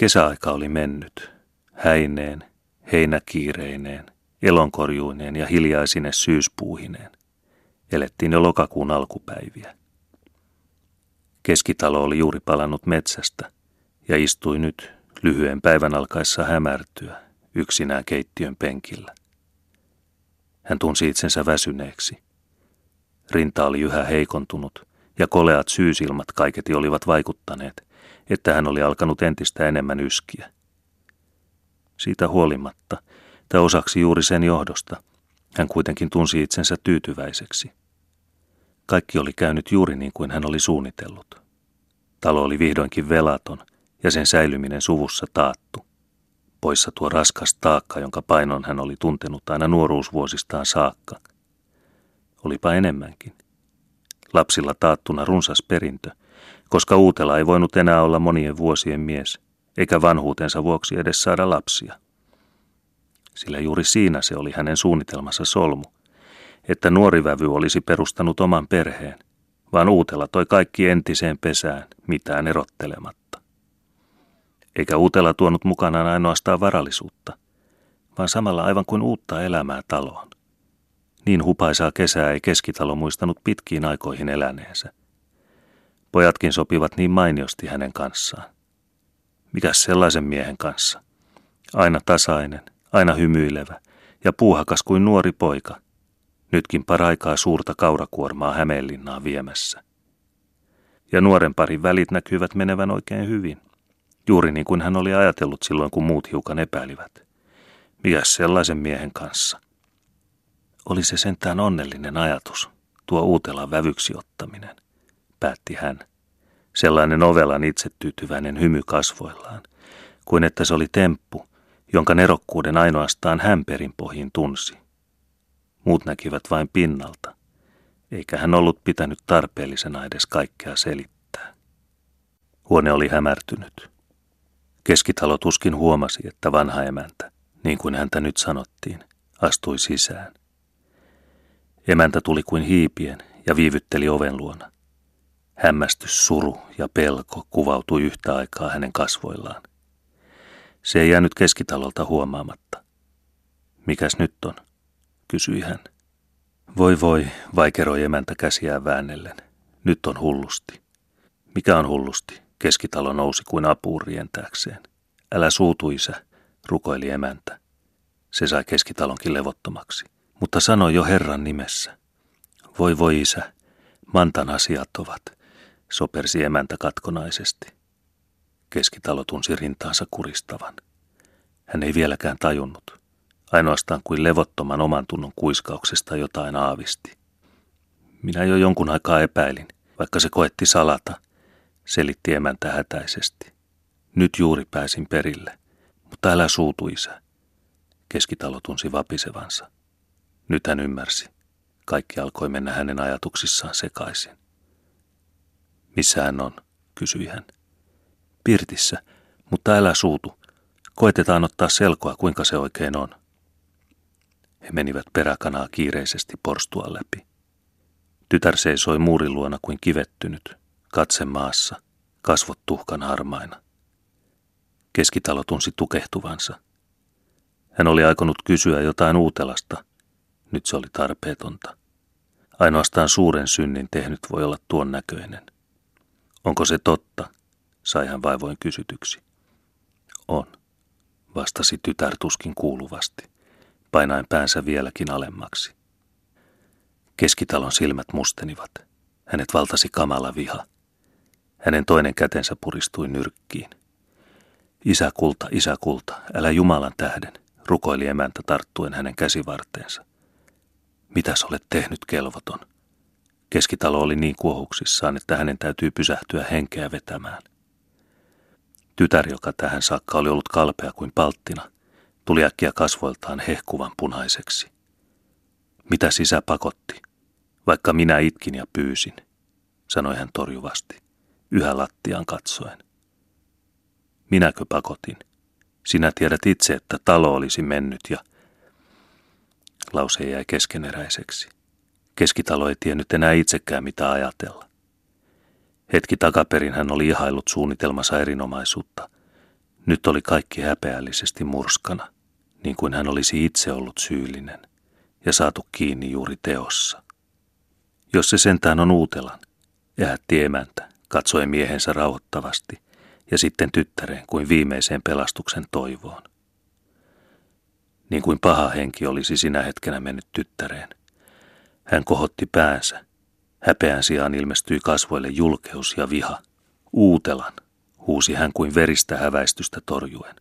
Kesäaika oli mennyt, häineen, heinäkiireineen, elonkorjuineen ja hiljaisine syyspuuhineen. Elettiin jo lokakuun alkupäiviä. Keskitalo oli juuri palannut metsästä ja istui nyt lyhyen päivän alkaessa hämärtyä yksinään keittiön penkillä. Hän tunsi itsensä väsyneeksi. Rinta oli yhä heikontunut ja koleat syysilmat kaiketi olivat vaikuttaneet, että hän oli alkanut entistä enemmän yskiä. Siitä huolimatta, tai osaksi juuri sen johdosta, hän kuitenkin tunsi itsensä tyytyväiseksi. Kaikki oli käynyt juuri niin kuin hän oli suunnitellut. Talo oli vihdoinkin velaton ja sen säilyminen suvussa taattu. Poissa tuo raskas taakka, jonka painon hän oli tuntenut aina nuoruusvuosistaan saakka. Olipa enemmänkin. Lapsilla taattuna runsas perintö, koska Uutela ei voinut enää olla monien vuosien mies, eikä vanhuutensa vuoksi edes saada lapsia. Sillä juuri siinä se oli hänen suunnitelmansa solmu, että nuori vävy olisi perustanut oman perheen, vaan Uutela toi kaikki entiseen pesään mitään erottelematta. Eikä Uutela tuonut mukanaan ainoastaan varallisuutta, vaan samalla aivan kuin uutta elämää taloon. Niin hupaisaa kesää ei Keskitalo muistanut pitkiin aikoihin eläneensä. Pojatkin sopivat niin mainiosti hänen kanssaan. Mikäs sellaisen miehen kanssa? Aina tasainen, aina hymyilevä ja puuhakas kuin nuori poika. Nytkin paraikaa suurta kaurakuormaa Hämeenlinnaan viemässä. Ja nuoren parin välit näkyvät menevän oikein hyvin. Juuri niin kuin hän oli ajatellut silloin, kun muut hiukan epäilivät. Mikäs sellaisen miehen kanssa? Oli se sentään onnellinen ajatus, tuo Uutelan vävyksi ottaminen, päätti hän. Sellainen ovelan itsetyytyväinen hymy kasvoillaan, kuin että se oli temppu, jonka nerokkuuden ainoastaan hän perinpohjin tunsi. Muut näkivät vain pinnalta, eikä hän ollut pitänyt tarpeellisena edes kaikkea selittää. Huone oli hämärtynyt. Keskitalo tuskin huomasi, että vanha emäntä, niin kuin häntä nyt sanottiin, astui sisään. Emäntä tuli kuin hiipien ja viivytteli oven luona. Hämmästys, suru ja pelko kuvautui yhtä aikaa hänen kasvoillaan. Se ei jäänyt Keskitalolta huomaamatta. Mikäs nyt on? Kysyi hän. Voi voi, vaikeroi emäntä käsiään väännellen. Nyt on hullusti. Mikä on hullusti? Keskitalo nousi kuin apuun rientääkseen. Älä suutu, isä, rukoili emäntä. Se sai Keskitalonkin levottomaksi, mutta sanoi jo Herran nimessä. Voi voi, isä, Mantan asiat ovat, sopersi emäntä katkonaisesti. Keskitalo tunsi rintaansa kuristavan. Hän ei vieläkään tajunnut. Ainoastaan kuin levottoman oman tunnon kuiskauksesta jotain aavisti. Minä jo jonkun aikaa epäilin, vaikka se koetti salata, selitti emäntä hätäisesti. Nyt juuri pääsin perille, mutta älä suutu, isä. Keskitalo tunsi vapisevansa. Nyt hän ymmärsi. Kaikki alkoi mennä hänen ajatuksissaan sekaisin. Missä hän on, kysyi hän. Pirtissä, mutta älä suutu. Koetetaan ottaa selkoa, kuinka se oikein on. He menivät peräkanaa kiireisesti porstuan läpi. Tytär seisoi muurin luona kuin kivettynyt, katse maassa, kasvot tuhkan harmaina. Keskitalo tunsi tukehtuvansa. Hän oli aikonut kysyä jotain Uutelasta. Nyt se oli tarpeetonta. Ainoastaan suuren synnin tehnyt voi olla tuon näköinen. Onko se totta? Sai hän vaivoin kysytyksi. On, vastasi tytär tuskin kuuluvasti, painaen päänsä vieläkin alemmaksi. Keskitalon silmät mustenivat. Hänet valtasi kamala viha. Hänen toinen kätensä puristui nyrkkiin. Isä kulta, älä Jumalan tähden, rukoili emäntä tarttuen hänen käsivarteensa. Mitäs olet tehnyt, kelvoton? Keskitalo oli niin kuohuksissaan, että hänen täytyy pysähtyä henkeä vetämään. Tytär, joka tähän saakka oli ollut kalpea kuin palttina, tuli äkkiä kasvoiltaan hehkuvan punaiseksi. Mitäs isä pakotti? Vaikka minä itkin ja pyysin, sanoi hän torjuvasti, yhä lattiaan katsoen. Minäkö pakotin? Sinä tiedät itse, että talo olisi mennyt ja... Lause jäi keskeneräiseksi. Keskitalo ei tiennyt enää itsekään mitä ajatella. Hetki takaperin hän oli ihaillut suunnitelmansa erinomaisuutta. Nyt oli kaikki häpeällisesti murskana, niin kuin hän olisi itse ollut syyllinen ja saatu kiinni juuri teossa. Jos se sentään on Uutelan, ehätti emäntä, katsoi miehensä rauhoittavasti ja sitten tyttäreen kuin viimeiseen pelastuksen toivoon. Niin kuin paha henki olisi sinä hetkenä mennyt tyttäreen. Hän kohotti päänsä. Häpeän sijaan ilmestyi kasvoille julkeus ja viha. Uutelan, huusi hän kuin veristä häväistystä torjuen.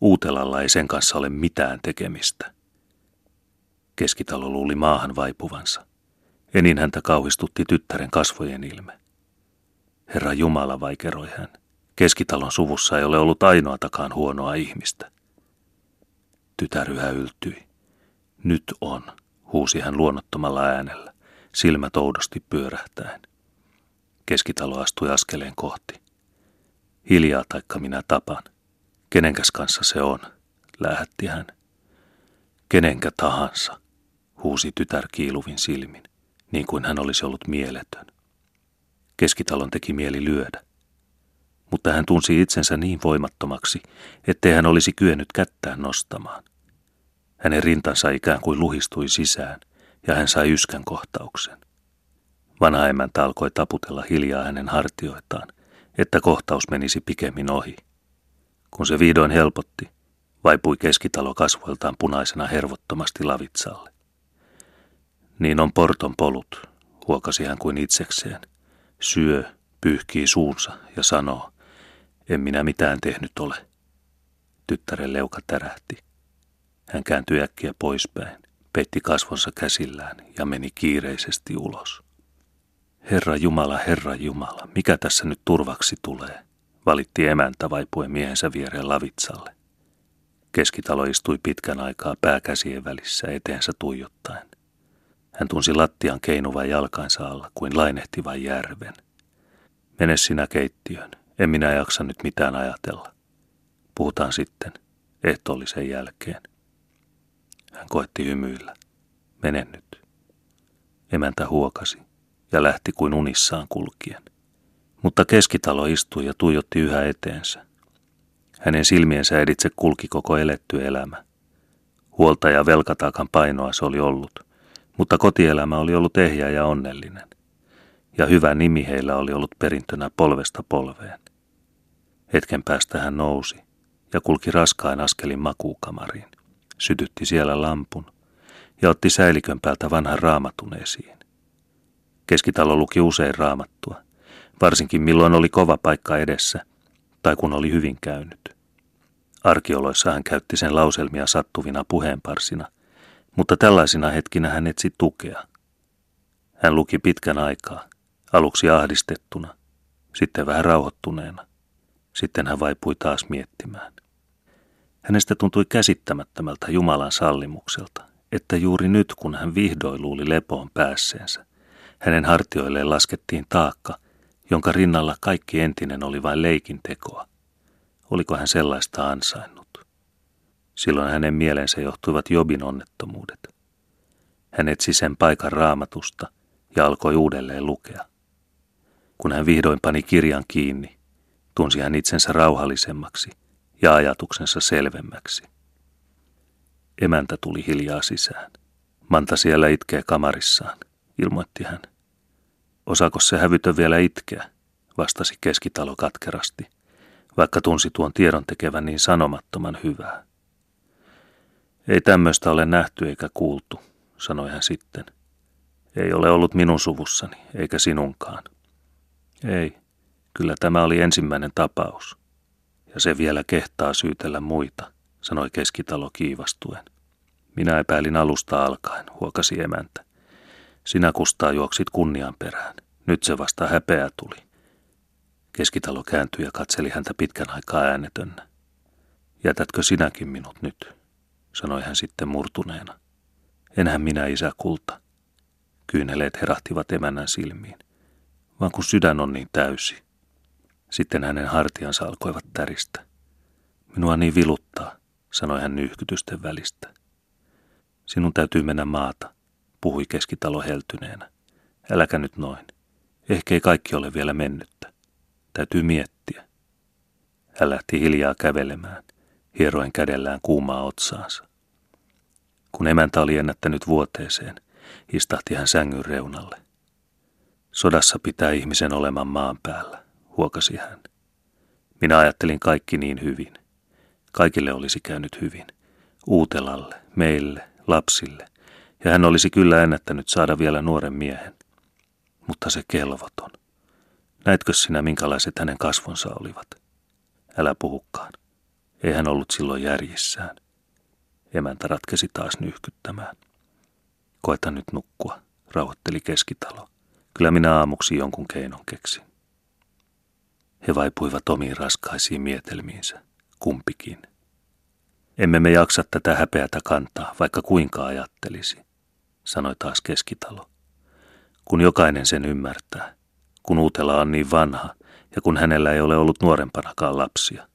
Uutelalla ei sen kanssa ole mitään tekemistä. Keskitalo luuli maahan vaipuvansa. Enin häntä kauhistutti tyttären kasvojen ilme. Herra Jumala, vaikeroi hän. Keskitalon suvussa ei ole ollut ainoatakaan huonoa ihmistä. Tytär yhä yltyi. Nyt on, huusi hän luonnottomalla äänellä, silmät oudosti pyörähtäen. Keskitalo astui askeleen kohti. Hiljaa taikka minä tapan. Kenenkäs kanssa se on, lähetti hän. Kenenkä tahansa, huusi tytär kiiluvin silmin, niin kuin hän olisi ollut mieletön. Keskitalon teki mieli lyödä. Mutta hän tunsi itsensä niin voimattomaksi, ettei hän olisi kyennyt kättään nostamaan. Hänen rintansa ikään kuin luhistui sisään, ja hän sai yskän kohtauksen. Vanha emäntä alkoi taputella hiljaa hänen hartioitaan, että kohtaus menisi pikemmin ohi. Kun se vihdoin helpotti, vaipui Keskitalo kasvoiltaan punaisena hervottomasti lavitsalle. Niin on porton polut, huokasi hän kuin itsekseen. Syö, pyyhkii suunsa ja sanoo, en minä mitään tehnyt ole. Tyttären leuka tärähti. Hän kääntyi äkkiä poispäin, peitti kasvonsa käsillään ja meni kiireisesti ulos. Herra Jumala, mikä tässä nyt turvaksi tulee? Valitti emäntä vaipuen miehensä viereen lavitsalle. Keskitalo istui pitkän aikaa pääkäsien välissä eteensä tuijottaen. Hän tunsi lattian keinuvan jalkansa alla kuin lainehtivan järven. Mene sinä keittiön, en minä jaksa nyt mitään ajatella. Puhutaan sitten, ehtoollisen jälkeen. Hän koetti hymyillä. Mene nyt. Emäntä huokasi ja lähti kuin unissaan kulkien. Mutta Keskitalo istui ja tuijotti yhä eteensä. Hänen silmiensä editse kulki koko eletty elämä. Huolta ja velkataakan painoa se oli ollut, mutta kotielämä oli ollut ehjä ja onnellinen. Ja hyvä nimi heillä oli ollut perintönä polvesta polveen. Hetken päästä hän nousi ja kulki raskain askelin makuukamariin, sytytti siellä lampun ja otti säilikön päältä vanhan raamatun esiin. Keskitalo luki usein raamattua, varsinkin milloin oli kova paikka edessä tai kun oli hyvin käynyt. Arkioloissa hän käytti sen lauselmia sattuvina puheenparsina, mutta tällaisina hetkinä hän etsi tukea. Hän luki pitkän aikaa, aluksi ahdistettuna, sitten vähän rauhoittuneena. Sitten hän vaipui taas miettimään. Hänestä tuntui käsittämättömältä Jumalan sallimukselta, että juuri nyt kun hän vihdoin luuli lepoon päässeensä, hänen hartioilleen laskettiin taakka, jonka rinnalla kaikki entinen oli vain leikin tekoa. Oliko hän sellaista ansainnut? Silloin hänen mieleensä johtuivat Jobin onnettomuudet. Hän etsi sen paikan raamatusta ja alkoi uudelleen lukea. Kun hän vihdoin pani kirjan kiinni, tunsi hän itsensä rauhallisemmaksi ja ajatuksensa selvemmäksi. Emäntä tuli hiljaa sisään. Manta siellä itkee kamarissaan, ilmoitti hän. Osaako se hävytön vielä itkeä, vastasi Keskitalo katkerasti, vaikka tunsi tuon tiedon tekevän niin sanomattoman hyvää. Ei tämmöistä ole nähty eikä kuultu, sanoi hän sitten. Ei ole ollut minun suvussani, eikä sinunkaan. Ei, kyllä tämä oli ensimmäinen tapaus. Ja se vielä kehtaa syytellä muita, sanoi Keskitalo kiivastuen. Minä epäilin alusta alkaen, huokasi emäntä. Sinä Kustaa juoksit kunnian perään. Nyt se vasta häpeä tuli. Keskitalo kääntyi ja katseli häntä pitkän aikaa äänetönnä. Jätätkö sinäkin minut nyt, sanoi hän sitten murtuneena. Enhän minä, isä Kulta. Kyyneleet herahtivat emännän silmiin, vaan kun sydän on niin täysi. Sitten hänen hartiansa alkoivat täristä. Minua niin viluttaa, sanoi hän nyyhkytysten välistä. Sinun täytyy mennä maata, puhui Keskitalo heltyneenä. Äläkä nyt noin. Ehkä ei kaikki ole vielä mennyttä. Täytyy miettiä. Hän lähti hiljaa kävelemään, hieroen kädellään kuumaa otsaansa. Kun emäntä oli ennättänyt vuoteeseen, istahti hän sängyn reunalle. Sodassa pitää ihmisen oleman maan päällä, huokasi hän. Minä ajattelin kaikki niin hyvin. Kaikille olisi käynyt hyvin. Uutelalle, meille, lapsille. Ja hän olisi kyllä ennättänyt saada vielä nuoren miehen. Mutta se kelvoton. Näitkö sinä, minkälaiset hänen kasvonsa olivat? Älä puhukaan. Ei hän ollut silloin järjissään. Emäntä ratkesi taas nyyhkyttämään. Koeta nyt nukkua, rauhoitteli Keskitalo. Kyllä minä aamuksi jonkun keinon keksin. He vaipuivat omiin raskaisiin mietelmiinsä, kumpikin. Emme me jaksa tätä häpeätä kantaa, vaikka kuinka ajattelisi, sanoi taas Keskitalo. Kun jokainen sen ymmärtää, kun Uutela on niin vanha ja kun hänellä ei ole ollut nuorempanakaan lapsia.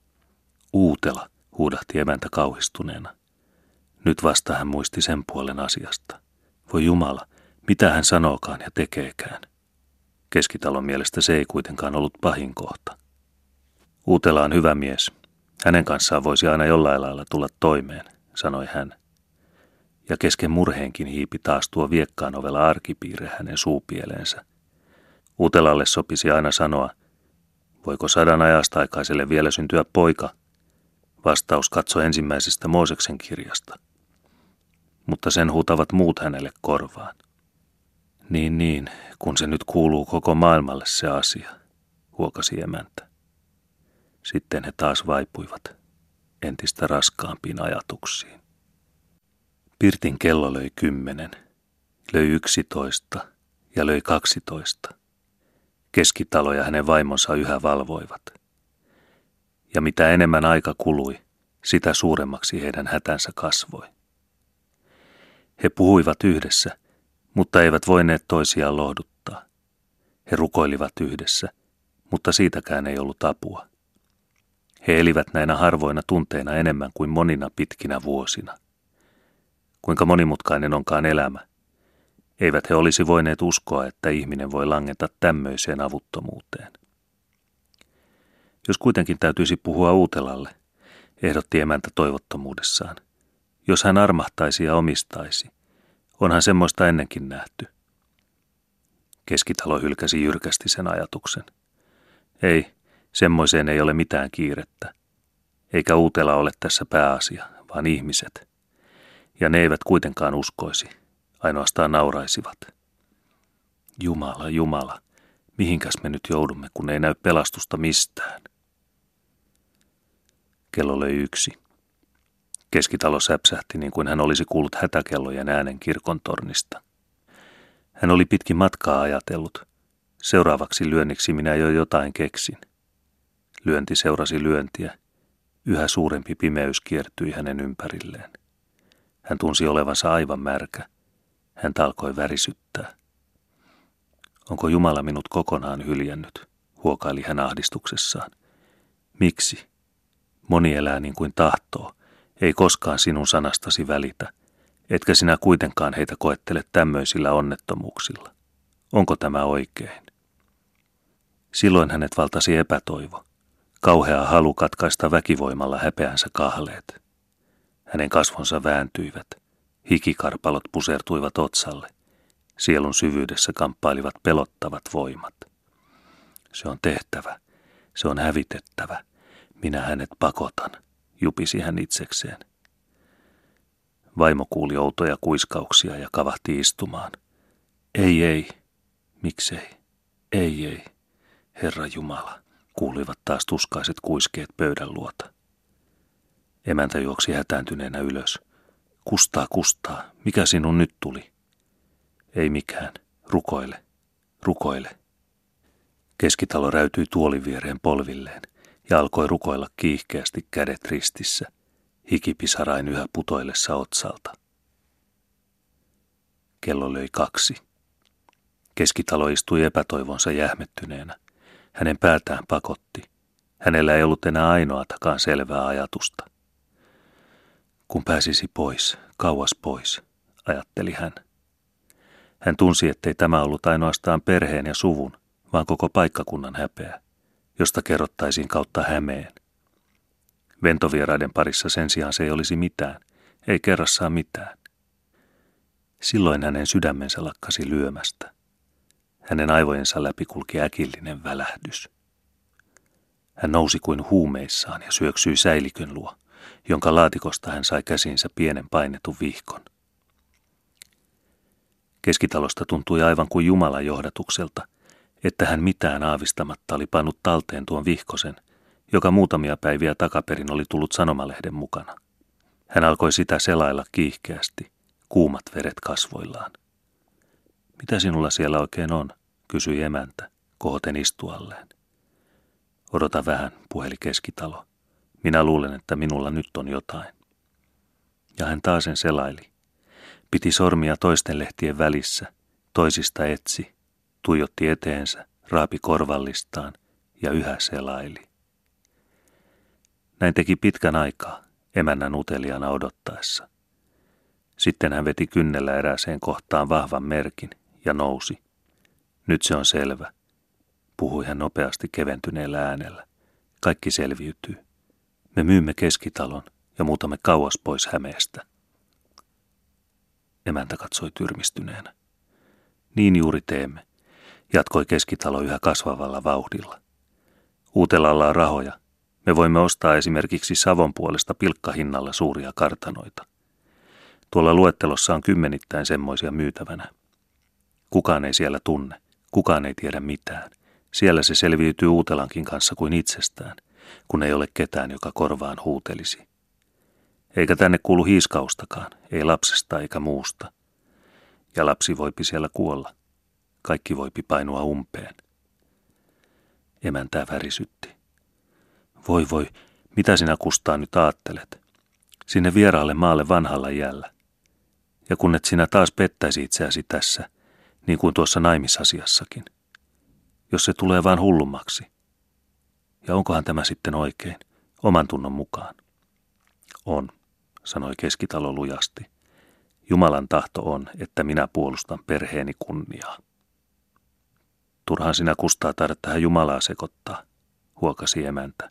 Uutela, huudahti emäntä kauhistuneena. Nyt vasta hän muisti sen puolen asiasta. Voi Jumala, mitä hän sanookaan ja tekeekään. Keskitalon mielestä se ei kuitenkaan ollut pahin kohta. Uutela on hyvä mies. Hänen kanssaan voisi aina jollain lailla tulla toimeen, sanoi hän. Ja kesken murheenkin hiipi taas tuo viekkaan ovela arkipiirre hänen suupieleensä. Uutelalle sopisi aina sanoa, voiko 100 ajastaikaiselle vielä syntyä poika? Vastaus katsoi ensimmäisestä Mooseksen kirjasta. Mutta sen huutavat muut hänelle korvaan. Niin, kun se nyt kuuluu koko maailmalle se asia, huokasi emäntä. Sitten he taas vaipuivat entistä raskaampiin ajatuksiin. Pirtin kello löi 10, löi 11 ja löi 12. Keskitalo ja hänen vaimonsa yhä valvoivat. Ja mitä enemmän aika kului, sitä suuremmaksi heidän hätänsä kasvoi. He puhuivat yhdessä, mutta eivät voineet toisiaan lohduttaa. He rukoilivat yhdessä, mutta siitäkään ei ollut apua. He elivät näinä harvoina tunteina enemmän kuin monina pitkinä vuosina. Kuinka monimutkainen onkaan elämä. Eivät he olisi voineet uskoa, että ihminen voi langeta tämmöiseen avuttomuuteen. Jos kuitenkin täytyisi puhua Uutelalle, ehdotti emäntä toivottomuudessaan. Jos hän armahtaisi ja omistaisi, onhan semmoista ennenkin nähty. Keskitalo hylkäsi jyrkästi sen ajatuksen. Ei, semmoiseen ei ole mitään kiirettä. Eikä Uutela ole tässä pääasia, vaan ihmiset. Ja ne eivät kuitenkaan uskoisi, ainoastaan nauraisivat. Jumala, Jumala, mihinkäs me nyt joudumme, kun ei näy pelastusta mistään? Kello löi 1. Keskitalo säpsähti niin kuin hän olisi kuullut hätäkellojen äänen kirkon tornista. Hän oli pitkin matkaa ajatellut. Seuraavaksi lyönniksi minä jo jotain keksin. Lyönti seurasi lyöntiä. Yhä suurempi pimeys kiertyi hänen ympärilleen. Hän tunsi olevansa aivan märkä. Hän alkoi värisyttää. Onko Jumala minut kokonaan hyljännyt, huokaili hän ahdistuksessaan. Miksi? Moni elää niin kuin tahtoo. Ei koskaan sinun sanastasi välitä, etkä sinä kuitenkaan heitä koettele tämmöisillä onnettomuuksilla. Onko tämä oikein? Silloin hänet valtasi epätoivo, kauhea halu katkaista väkivoimalla häpeänsä kahleet. Hänen kasvonsa vääntyivät, hikikarpalot pusertuivat otsalle, sielun syvyydessä kamppailivat pelottavat voimat. Se on tehtävä, se on hävitettävä, minä hänet pakotan. Jupisi hän itsekseen. Vaimo kuuli outoja kuiskauksia ja kavahti istumaan. Ei, miksei, ei, Herra Jumala, kuulivat taas tuskaiset kuiskeet pöydän luota. Emäntä juoksi hätääntyneenä ylös. Kustaa, mikä sinun nyt tuli? Ei mikään, rukoile. Keskitalo räytyi tuolin viereen polvilleen. Ja alkoi rukoilla kiihkeästi kädet ristissä, hikipisarain yhä putoillessa otsalta. Kello löi 2. Keskitalo istui epätoivonsa jähmettyneenä. Hänen päätään pakotti. Hänellä ei ollut enää ainoatakaan selvää ajatusta. Kun pääsisi pois, kauas pois, ajatteli hän. Hän tunsi, ettei tämä ollut ainoastaan perheen ja suvun, vaan koko paikkakunnan häpeä, josta kerrottaisiin kautta Hämeen, Ventovieraiden parissa sen sijaan se ei olisi mitään, ei kerrassaan mitään. Silloin hänen sydämensä lakkasi lyömästä. Hänen aivojensa läpi kulki äkillinen välähdys. Hän nousi kuin huumeissaan ja syöksyi säilikön luo, jonka laatikosta hän sai käsinsä pienen painetun vihkon. Keskitalosta tuntui aivan kuin Jumalan johdatukselta, että hän mitään aavistamatta oli pannut talteen tuon vihkosen, joka muutamia päiviä takaperin oli tullut sanomalehden mukana. Hän alkoi sitä selailla kiihkeästi, kuumat veret kasvoillaan. Mitä sinulla siellä oikein on, kysyi emäntä, kohoten istualleen. Odota vähän, puheli Keskitalo. Minä luulen, että minulla nyt on jotain. Ja hän taasen selaili. Piti sormia toisten lehtien välissä, toisista etsi, tuijotti eteensä, raapi korvallistaan ja yhä selaili. Näin teki pitkän aikaa, emännän uteliaana odottaessa. Sitten hän veti kynnellä erääseen kohtaan vahvan merkin ja nousi. Nyt se on selvä, puhui hän nopeasti keventyneellä äänellä. Kaikki selviytyy. Me myymme Keskitalon ja muutamme kauas pois Hämeestä. Emäntä katsoi tyrmistyneenä. Niin juuri teemme, jatkoi Keskitalo yhä kasvavalla vauhdilla. Uutelalla on rahoja. Me voimme ostaa esimerkiksi Savon puolesta pilkkahinnalla suuria kartanoita. Tuolla luettelossa on kymmenittäin semmoisia myytävänä. Kukaan ei siellä tunne, kukaan ei tiedä mitään. Siellä se selviytyy Uutelankin kanssa kuin itsestään, kun ei ole ketään, joka korvaan huutelisi. Eikä tänne kuulu hiiskaustakaan, ei lapsesta eikä muusta. Ja lapsi voipi siellä kuolla. Kaikki voipi painua umpeen. Emäntää värisytti. Voi voi, mitä sinä Kustaa nyt aattelet? Sinne vieraalle maalle vanhalla iällä. Ja kun et sinä taas pettäisi itseäsi tässä, niin kuin tuossa naimisasiassakin. Jos se tulee vaan hullummaksi. Ja onkohan tämä sitten oikein, oman tunnon mukaan? On, sanoi Keskitalo lujasti. Jumalan tahto on, että minä puolustan perheeni kunniaa. Turhaan sinä Kustaa taidat tähän Jumalaa sekoittaa, huokasi emäntä,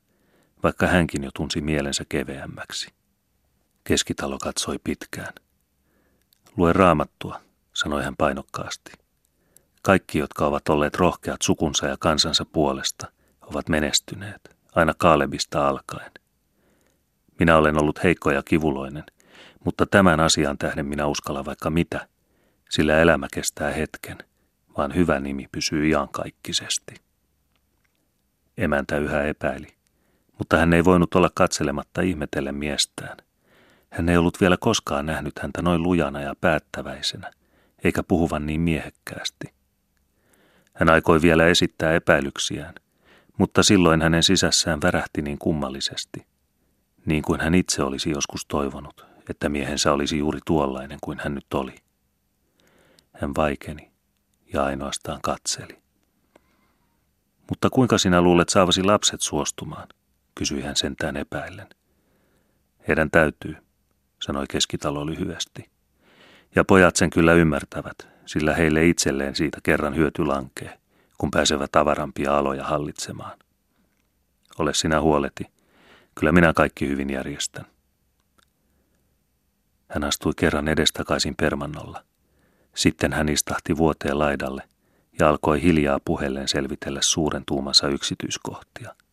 vaikka hänkin jo tunsi mielensä keveämmäksi. Keskitalo katsoi pitkään. Lue Raamattua, sanoi hän painokkaasti. Kaikki, jotka ovat olleet rohkeat sukunsa ja kansansa puolesta, ovat menestyneet, aina Kaalebista alkaen. Minä olen ollut heikko ja kivuloinen, mutta tämän asian tähden minä uskallan vaikka mitä, sillä elämä kestää hetken, vaan hyvä nimi pysyy iankaikkisesti. Emäntä yhä epäili, mutta hän ei voinut olla katselematta ihmetellen miestään. Hän ei ollut vielä koskaan nähnyt häntä noin lujana ja päättäväisenä, eikä puhuvan niin miehekkäästi. Hän aikoi vielä esittää epäilyksiään, mutta silloin hänen sisässään värähti niin kummallisesti, niin kuin hän itse olisi joskus toivonut, että miehensä olisi juuri tuollainen kuin hän nyt oli. Hän vaikeni ja ainoastaan katseli. Mutta kuinka sinä luulet saavasi lapset suostumaan, kysyi hän sentään epäillen. Heidän täytyy, sanoi Keskitalo lyhyesti. Ja pojat sen kyllä ymmärtävät, sillä heille itselleen siitä kerran hyöty lankee, kun pääsevät avarampia aloja hallitsemaan. Ole sinä huoleti, kyllä minä kaikki hyvin järjestän. Hän astui kerran edestakaisin permannolla. Sitten hän istahti vuoteen laidalle ja alkoi hiljaa puheellen selvitellä suuren tuumansa yksityiskohtia.